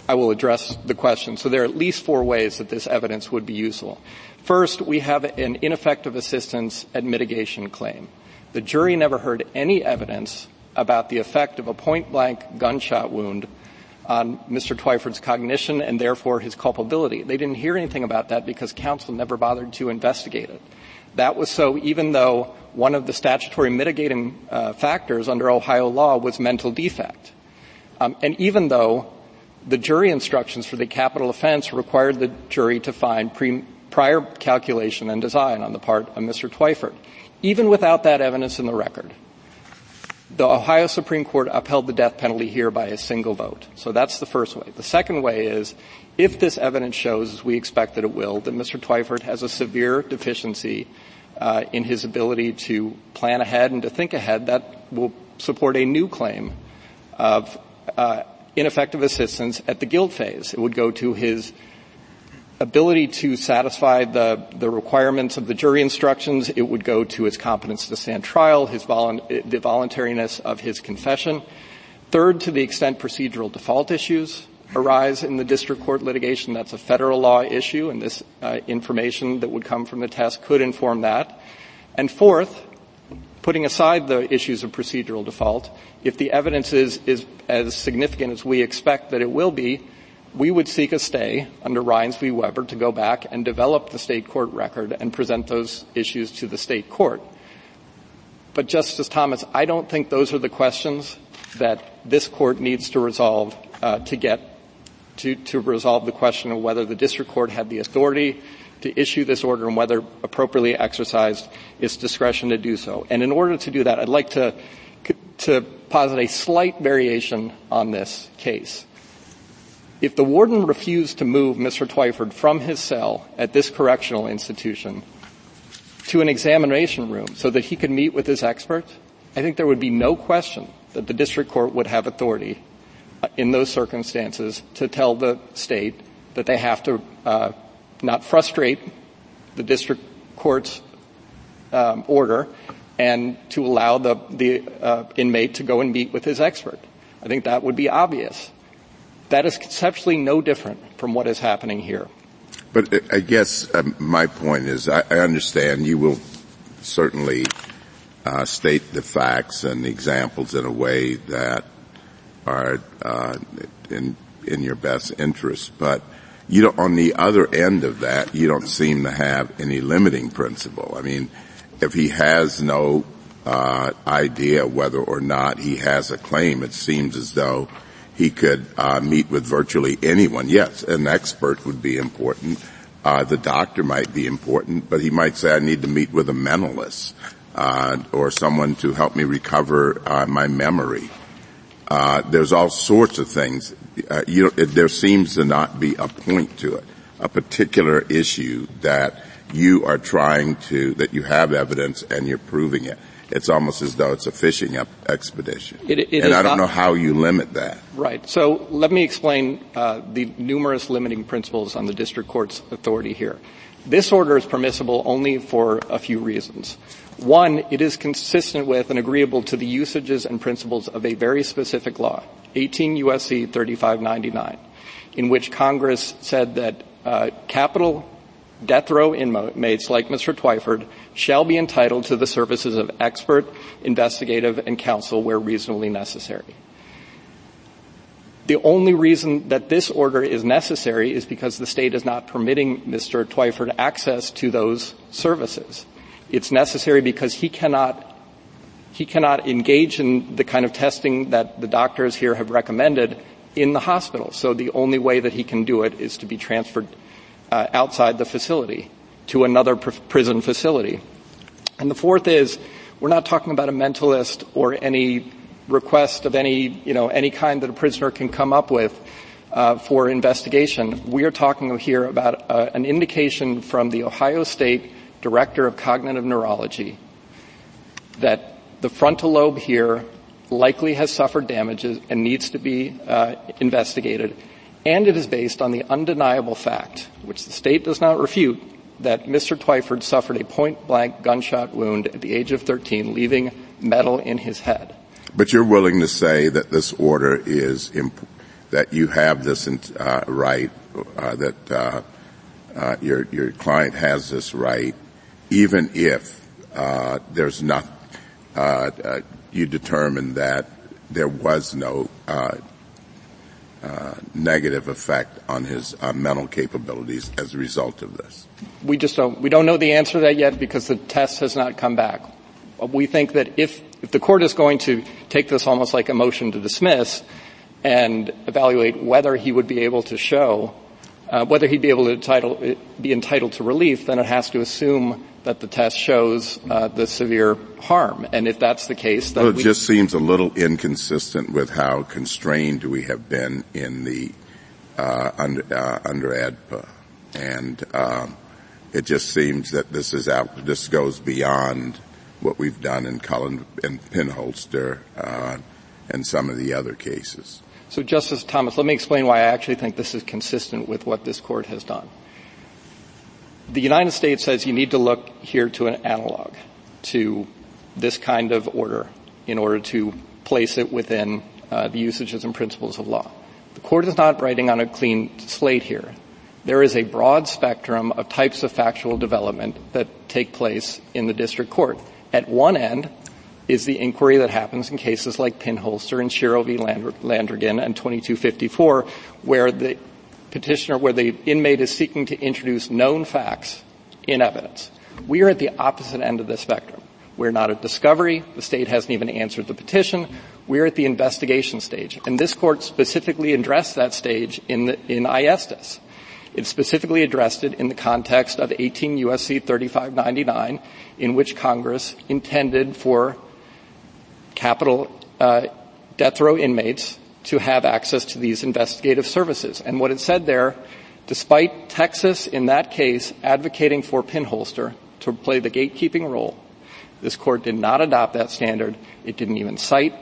I will address the question. So there are at least four ways that this evidence would be useful. First, we have an ineffective assistance at mitigation claim. The jury never heard any evidence about the effect of a point-blank gunshot wound on Mister Twyford's cognition and therefore his culpability. They didn't hear anything about that because counsel never bothered to investigate it. That was so even though one of the statutory mitigating uh, factors under Ohio law was mental defect. Um, and even though the jury instructions for the capital offense required the jury to find pre- prior calculation and design on the part of Mister Twyford. Even without that evidence in the record, the Ohio Supreme Court upheld the death penalty here by a single vote. So that's the first way. The second way is, if this evidence shows, as we expect that it will, that Mister Twyford has a severe deficiency uh, in his ability to plan ahead and to think ahead, that will support a new claim of uh, ineffective assistance at the guilt phase. It would go to his ability to satisfy the, the requirements of the jury instructions. It would go to his competence to stand trial, his volu- the voluntariness of his confession. Third, to the extent procedural default issues arise in the district court litigation, that's a federal law issue, and this uh, information that would come from the test could inform that. And fourth, putting aside the issues of procedural default, if the evidence is, is as significant as we expect that it will be, we would seek a stay under Rines v. Weber to go back and develop the state court record and present those issues to the state court. But, Justice Thomas, I don't think those are the questions that this court needs to resolve uh, to get to, to resolve the question of whether the district court had the authority to issue this order and whether appropriately exercised its discretion to do so. And in order to do that, I'd like to, to posit a slight variation on this case. If the warden refused to move Mister Twyford from his cell at this correctional institution to an examination room so that he could meet with his expert, I think there would be no question that the district court would have authority in those circumstances to tell the state that they have to uh, not frustrate the district court's um, order and to allow the, the uh, inmate to go and meet with his expert. I think that would be obvious. That is conceptually no different from what is happening here. But I guess um, my point is I, I understand you will certainly uh, state the facts and the examples in a way that are uh, in in your best interest. But you don't, on the other end of that, you don't seem to have any limiting principle. I mean, if he has no uh idea whether or not he has a claim, it seems as though he could uh meet with virtually anyone. Yes, an expert would be important. Uh the doctor might be important, but he might say, I need to meet with a mentalist uh or someone to help me recover uh, my memory. Uh there's all sorts of things. Uh, you know, it, there seems to not be a point to it, a particular issue that you are trying to, that you have evidence and you're proving it. It's almost as though it's a fishing expedition. It, it and I don't not, know how you limit that. Right. So let me explain uh, the numerous limiting principles on the district court's authority here. This order is permissible only for a few reasons. One, it is consistent with and agreeable to the usages and principles of a very specific law, eighteen U S C thirty-five ninety-nine, in which Congress said that uh, capital death row inmates like Mister Twyford shall be entitled to the services of expert, investigative, and counsel where reasonably necessary. The only reason that this order is necessary is because the state is not permitting Mister Twyford access to those services. It's necessary because he cannot he cannot engage in the kind of testing that the doctors here have recommended in the hospital. So the only way that he can do it is to be transferred Uh, outside the facility to another pr- prison facility. And the fourth is, we're not talking about a mentalist or any request of any, you know, any kind that a prisoner can come up with uh, for investigation. We are talking here about uh, an indication from the Ohio State Director of Cognitive Neurology that the frontal lobe here likely has suffered damages and needs to be uh, investigated. And it is based on the undeniable fact, which the state does not refute, that Mister Twyford suffered a point-blank gunshot wound at the age of thirteen, leaving metal in his head. But you're willing to say that this order is imp- that you have this uh, right, uh, that uh, uh, your your client has this right, even if uh, there's not uh, uh, you determine that there was no. Uh, Uh, negative effect on his uh, mental capabilities as a result of this? We just don't, we don't know the answer to that yet because the test has not come back. We think that if, if the court is going to take this almost like a motion to dismiss and evaluate whether he would be able to show, uh, whether he'd be able to entitle, be entitled to relief, then it has to assume that the test shows uh, the severe harm. And if that's the case, then well, it we just seems a little inconsistent with how constrained we have been in the uh under, uh, under A D P A. And um it just seems that this is out, this goes beyond what we've done in Cullen and Pinholster uh and some of the other cases. So Justice Thomas, let me explain why I actually think this is consistent with what this court has done. The United States says you need to look here to an analog to this kind of order in order to place it within uh, the usages and principles of law. The court is not writing on a clean slate here. There is a broad spectrum of types of factual development that take place in the district court. At one end is the inquiry that happens in cases like Pinholster and Shiro v. Landrigan and twenty-two fifty-four, where the petitioner, where the inmate is seeking to introduce known facts in evidence. We are at the opposite end of the spectrum. We're not at discovery. The state hasn't even answered the petition. We're at the investigation stage. And this court specifically addressed that stage in the, in IESTIS. It specifically addressed it in the context of eighteen U S C thirty-five ninety-nine, in which Congress intended for capital uh, death row inmates to have access to these investigative services. And what it said there, despite Texas in that case advocating for Pinholster to play the gatekeeping role, this court did not adopt that standard. It didn't even cite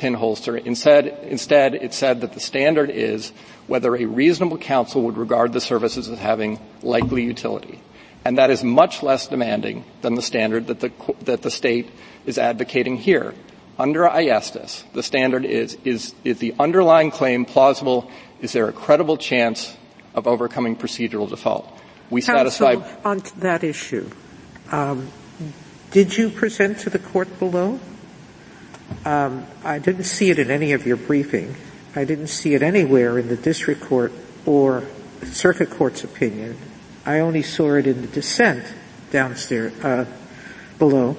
Pinholster. Instead, instead, it said that the standard is whether a reasonable counsel would regard the services as having likely utility. And that is much less demanding than the standard that the, that the state is advocating here. Under IESTIS, the standard is, is, is the underlying claim plausible? Is there a credible chance of overcoming procedural default? We satisfy on that issue. Um, did you present to the court below? Um, I didn't see it in any of your briefing. I didn't see it anywhere in the district court or circuit court's opinion. I only saw it in the dissent downstairs, uh, below,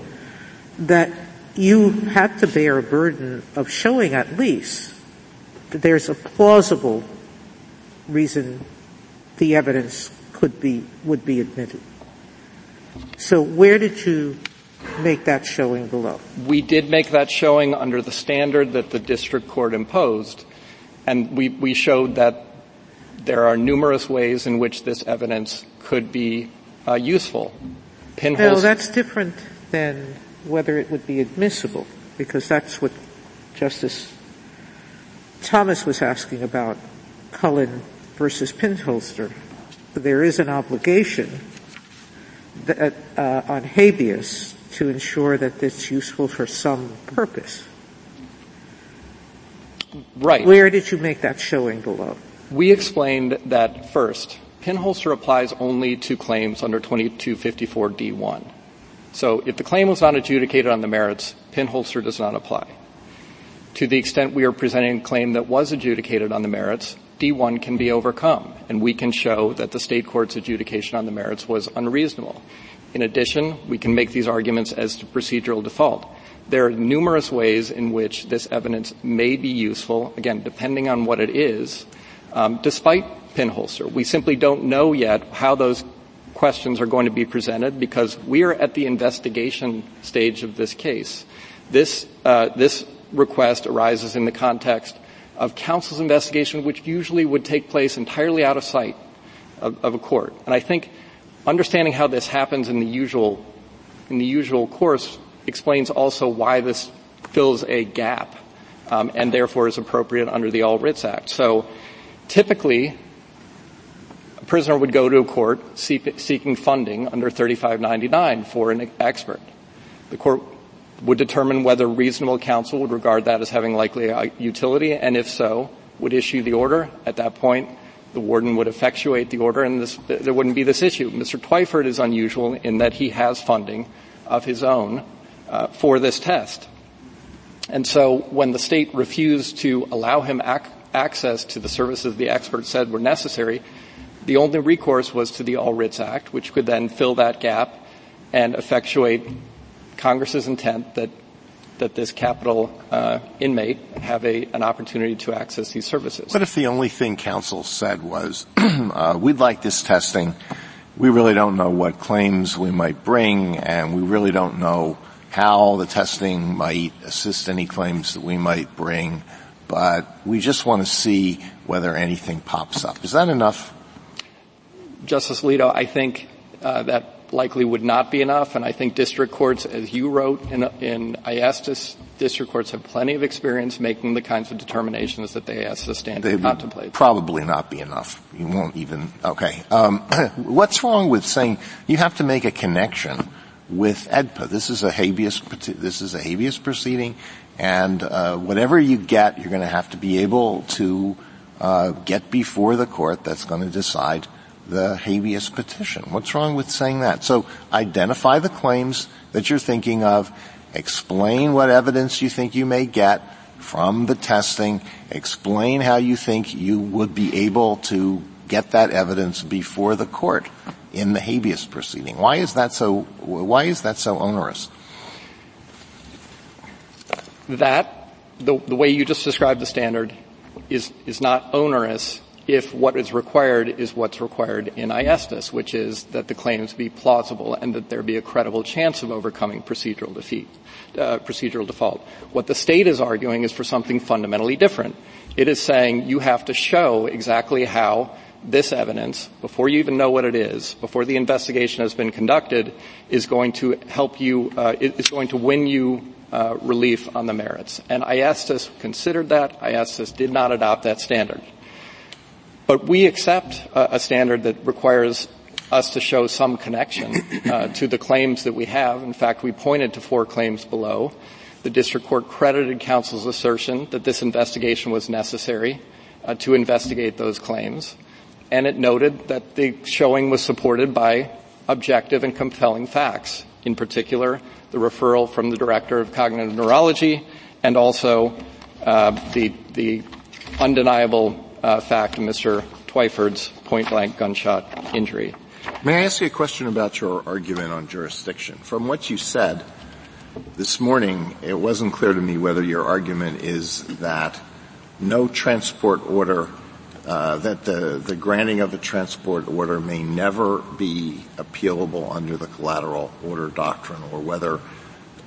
that you had to bear a burden of showing at least that there's a plausible reason the evidence could be, would be admitted. So where did you make that showing below? We did make that showing under the standard that the district court imposed, and we, we showed that there are numerous ways in which this evidence could be uh, useful. Pinholster. No, that's different than whether it would be admissible, because that's what Justice Thomas was asking about, Cullen versus Pinholster. There is an obligation that, uh, on habeas to ensure that it's useful for some purpose. Right. Where did you make that showing below? We explained that, first, Pinholster applies only to claims under twenty-two fifty-four D one. So if the claim was not adjudicated on the merits, Pinholster does not apply. To the extent we are presenting a claim that was adjudicated on the merits, D one can be overcome, and we can show that the state court's adjudication on the merits was unreasonable. In addition, we can make these arguments as to procedural default. There are numerous ways in which this evidence may be useful, again, depending on what it is, um, despite Pinholster. We simply don't know yet how those questions are going to be presented because we are at the investigation stage of this case. This, uh, this request arises in the context of counsel's investigation, which usually would take place entirely out of sight of, of a court. And I think understanding how this happens in the usual, in the usual course explains also why this fills a gap, um, and therefore is appropriate under the All Writs Act. So typically, a prisoner would go to a court seek, seeking funding under thirty-five ninety-nine for an expert. The court would determine whether reasonable counsel would regard that as having likely a utility, and if so, would issue the order. At that point, the warden would effectuate the order, and this, there wouldn't be this issue. Mister Twyford is unusual in that he has funding of his own uh, for this test. And so when the state refused to allow him ac- access to the services the expert said were necessary, the only recourse was to the All Writs Act, which could then fill that gap and effectuate Congress's intent that that this capital uh, inmate have a an opportunity to access these services. What if the only thing counsel said was, uh, we'd like this testing, we really don't know what claims we might bring, and we really don't know how the testing might assist any claims that we might bring, but we just want to see whether anything pops up. Is that enough? Justice Alito, I think uh, that likely would not be enough, and I think district courts, as you wrote in, in IESTIS, district courts have plenty of experience making the kinds of determinations that they ask the standard to contemplate. They would probably not be enough. You won't even, okay. Um, what's wrong with saying you have to make a connection with AEDPA? This is a habeas, this is a habeas proceeding, and uh, whatever you get, you're going to have to be able to uh, get before the court that's going to decide the habeas petition. What's wrong with saying that? So identify the claims that you're thinking of, explain what evidence you think you may get from the testing, explain how you think you would be able to get that evidence before the court in the habeas proceeding. Why is that so, why is that so onerous? That, the, the way you just described the standard is, is not onerous if what is required is what's required in IESTIS, which is that the claims be plausible and that there be a credible chance of overcoming procedural defeat, uh, procedural default. What the state is arguing is for something fundamentally different. It is saying you have to show exactly how this evidence, before you even know what it is, before the investigation has been conducted, is going to help you, uh, is going to win you uh, relief on the merits. And IESTIS considered that. IESTIS did not adopt that standard. But we accept uh, a standard that requires us to show some connection uh, to the claims that we have. In fact, we pointed to four claims below. The district court credited counsel's assertion that this investigation was necessary uh, to investigate those claims. and it noted that the showing was supported by objective and compelling facts, in particular the referral from the director of cognitive neurology and also uh, the, the undeniable uh, fact of Mister Twyford's point-blank gunshot injury. May I ask you a question about your argument on jurisdiction? From what you said this morning, it wasn't clear to me whether your argument is that no transport order, uh, that the, the granting of a transport order may never be appealable under the collateral order doctrine, or whether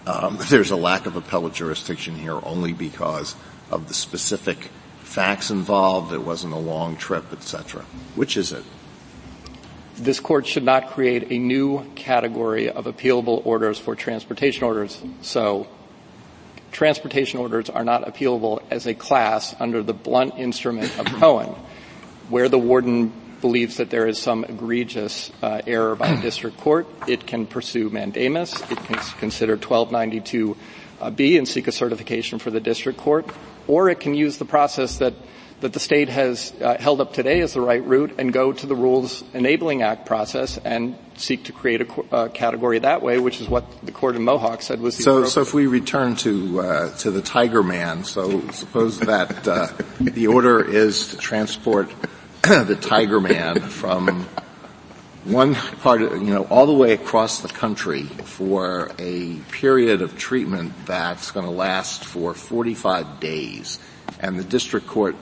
um, there's a lack of appellate jurisdiction here only because of the specific facts involved, it wasn't a long trip, et cetera. Which is it? This Court should not create a new category of appealable orders for transportation orders. So transportation orders are not appealable as a class under the blunt instrument of Cohen, where the warden believes that there is some egregious uh, error by a district court. It can pursue mandamus. It can consider twelve ninety-two B and seek a certification for the district court. Or it can use the process that that the state has uh, held up today as the right route and go to the Rules Enabling Act process and seek to create a co- uh, category that way, which is what the court in Mohawk said was the so, appropriate. So if we return to uh, to the Tiger Man, so suppose that uh, the order is to transport the Tiger Man from one part, of, you know, all the way across the country for a period of treatment that's going to last for forty-five days. And the district court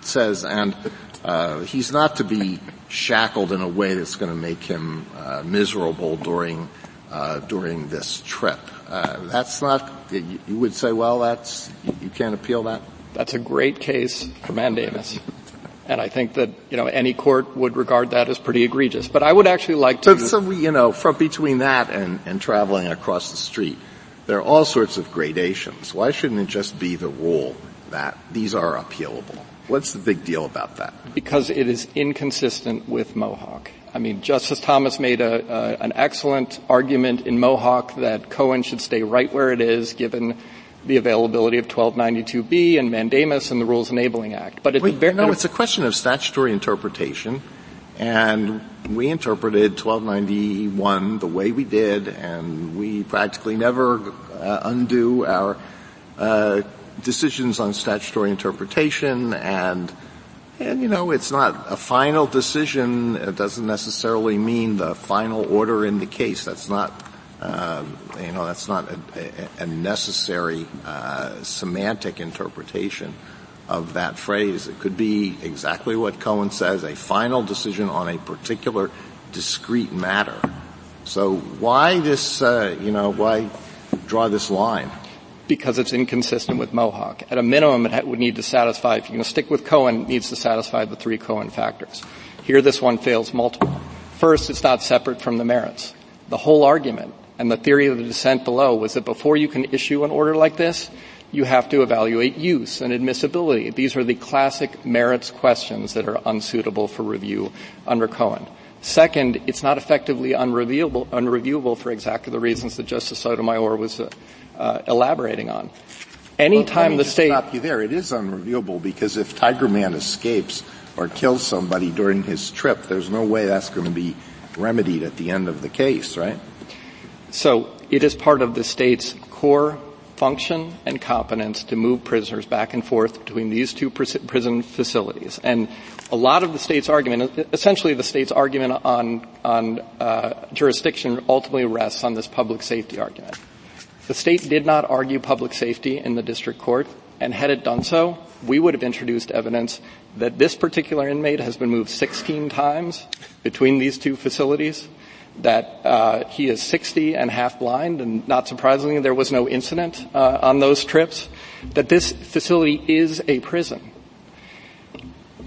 says, and uh, he's not to be shackled in a way that's going to make him uh, miserable during uh, during this trip. Uh, that's not. You would say, well, that's you can't appeal that. That's a great case for mandamus, and I think that you know any court would regard that as pretty egregious. But I would actually like to. But so we, you know, from between that and, and traveling across the street, there are all sorts of gradations. Why shouldn't it just be the rule that these are appealable? What's the big deal about that? Because it is inconsistent with Mohawk. I mean, Justice Thomas made a, uh, an excellent argument in Mohawk that Cohen should stay right where it is, given the availability of twelve ninety-two B and mandamus and the Rules Enabling Act. But it Wait, no, it's a question of statutory interpretation, and we interpreted twelve ninety-one the way we did, and we practically never uh, undo our uh decisions on statutory interpretation, and, and, you know, it's not a final decision. It doesn't necessarily mean the final order in the case. That's not, um, you know, that's not a, a necessary uh, semantic interpretation of that phrase. It could be exactly what Cohen says, a final decision on a particular discrete matter. So why this, uh, you know, why draw this line? Because it's inconsistent with Mohawk. At a minimum, it would need to satisfy, if you're going to stick with Cohen, it needs to satisfy the three Cohen factors. Here, this one fails multiple. First, it's not separate from the merits. The whole argument and the theory of the dissent below was that before you can issue an order like this, you have to evaluate use and admissibility. These are the classic merits questions that are unsuitable for review under Cohen. Second, it's not effectively unreviewable, unreviewable for exactly the reasons that Justice Sotomayor was uh, uh, elaborating on. Any well, time the state... Stop you there. It is unreviewable because if Tiger Man escapes or kills somebody during his trip, there's no way that's going to be remedied at the end of the case, right? So it is part of the state's core function and competence to move prisoners back and forth between these two prison facilities. And a lot of the state's argument, essentially the state's argument on, on uh, jurisdiction ultimately rests on this public safety argument. The state did not argue public safety in the district court, and had it done so, we would have introduced evidence that this particular inmate has been moved sixteen times between these two facilities, that uh he is sixty and half blind, and not surprisingly, there was no incident uh, on those trips, that this facility is a prison.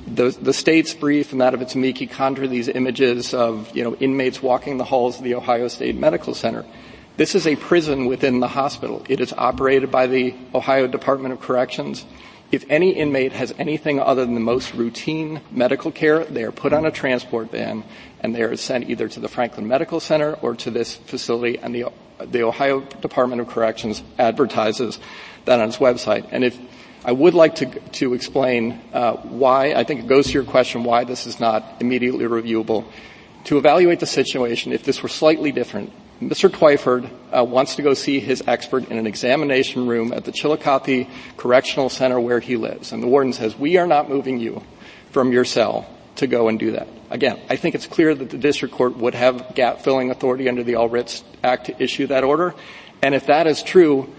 The, the state's brief and that of its amici conjure these images of, you know, inmates walking the halls of the Ohio State Medical Center. This is a prison within the hospital. It is operated by the Ohio Department of Corrections. If any inmate has anything other than the most routine medical care, they are put on a transport van and they are sent either to the Franklin Medical Center or to this facility, and the, the Ohio Department of Corrections advertises that on its website. And if I would like to, to explain uh, why, I think it goes to your question, why this is not immediately reviewable. To evaluate the situation, if this were slightly different, Mister Twyford uh, wants to go see his expert in an examination room at the Chillicothe Correctional Center where he lives. And the warden says, we are not moving you from your cell to go and do that. Again, I think it's clear that the district court would have gap-filling authority under the All Writs Act to issue that order. And if that is true,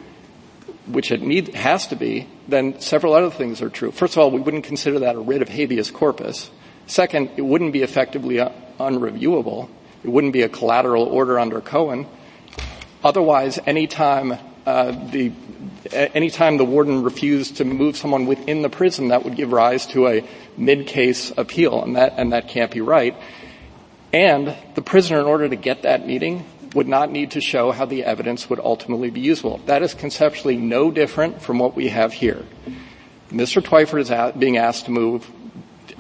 which it need, has to be, then several other things are true. First of all, we wouldn't consider that a writ of habeas corpus. Second, it wouldn't be effectively un- unreviewable. It wouldn't be a collateral order under Cohen. Otherwise, any time uh, the any time the warden refused to move someone within the prison, that would give rise to a mid-case appeal, and that and that can't be right. And the prisoner, in order to get that meeting, would not need to show how the evidence would ultimately be useful. That is conceptually no different from what we have here. Mister Twyford is at, being asked to move,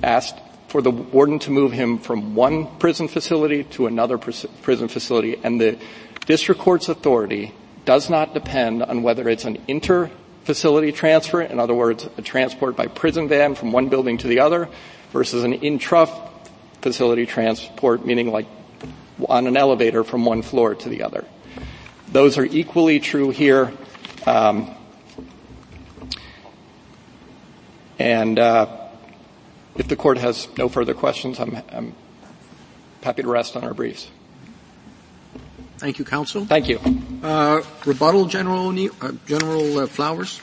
asked for the warden to move him from one prison facility to another pr- prison facility, and the district court's authority does not depend on whether it's an inter-facility transfer, in other words, a transport by prison van from one building to the other, versus an intra-facility transport, meaning like on an elevator from one floor to the other. Those are equally true here. Um, and uh, if the court has no further questions, I'm, I'm happy to rest on our briefs. Thank you, counsel. Thank you. Uh, rebuttal, General O'Neill, uh, General uh, Flowers.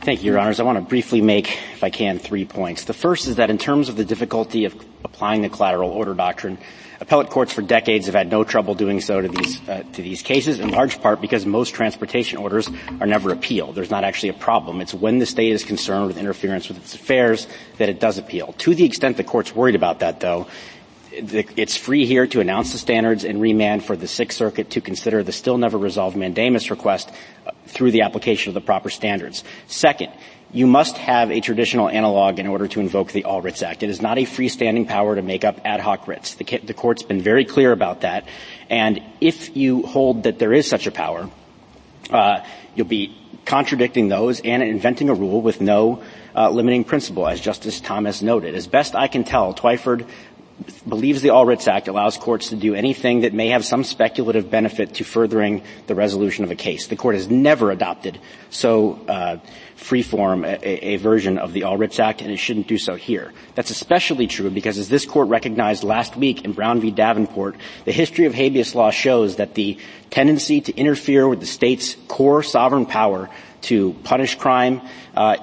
Thank you, Your Honors. I want to briefly make, if I can, three points. The first is that in terms of the difficulty of applying the collateral order doctrine, appellate courts for decades have had no trouble doing so to these uh, to these cases, in large part because most transportation orders are never appealed. There's not actually a problem. It's when the state is concerned with interference with its affairs that it does appeal. To the extent the court's worried about that, though, it's free here to announce the standards and remand for the Sixth Circuit to consider the still never resolved mandamus request through the application of the proper standards. Second, you must have a traditional analog in order to invoke the All Writs Act. It is not a freestanding power to make up ad hoc writs. The, the court's been very clear about that. And if you hold that there is such a power, uh, you'll be contradicting those and inventing a rule with no uh, limiting principle, as Justice Thomas noted. As best I can tell, Twyford believes the All Writs Act allows courts to do anything that may have some speculative benefit to furthering the resolution of a case. The court has never adopted so uh, free-form a, a version of the All Writs Act, and it shouldn't do so here. That's especially true because, as this court recognized last week in Brown v. Davenport, the history of habeas law shows that the tendency to interfere with the state's core sovereign power to punish crime, uh,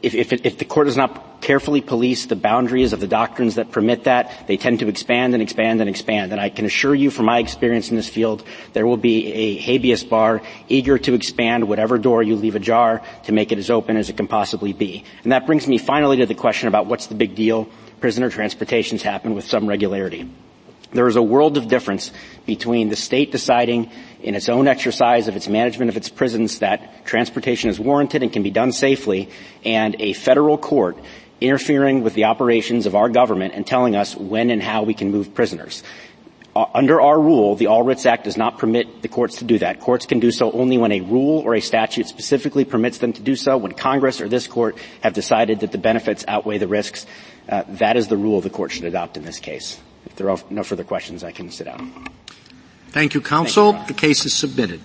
if, if, it, if the court does not carefully police the boundaries of the doctrines that permit that, they tend to expand and expand and expand. And I can assure you from my experience in this field, there will be a habeas bar eager to expand whatever door you leave ajar to make it as open as it can possibly be. And that brings me finally to the question about what's the big deal. Prisoner transportations happen with some regularity. There is a world of difference between the state deciding in its own exercise of its management of its prisons that transportation is warranted and can be done safely, and a federal court interfering with the operations of our government and telling us when and how we can move prisoners. Uh, under our rule, the All Writs Act does not permit the courts to do that. Courts can do so only when a rule or a statute specifically permits them to do so, when Congress or this court have decided that the benefits outweigh the risks. Uh, that is the rule the court should adopt in this case. If there are no further questions, I can sit down. Thank you, counsel. Thank you, the case is submitted.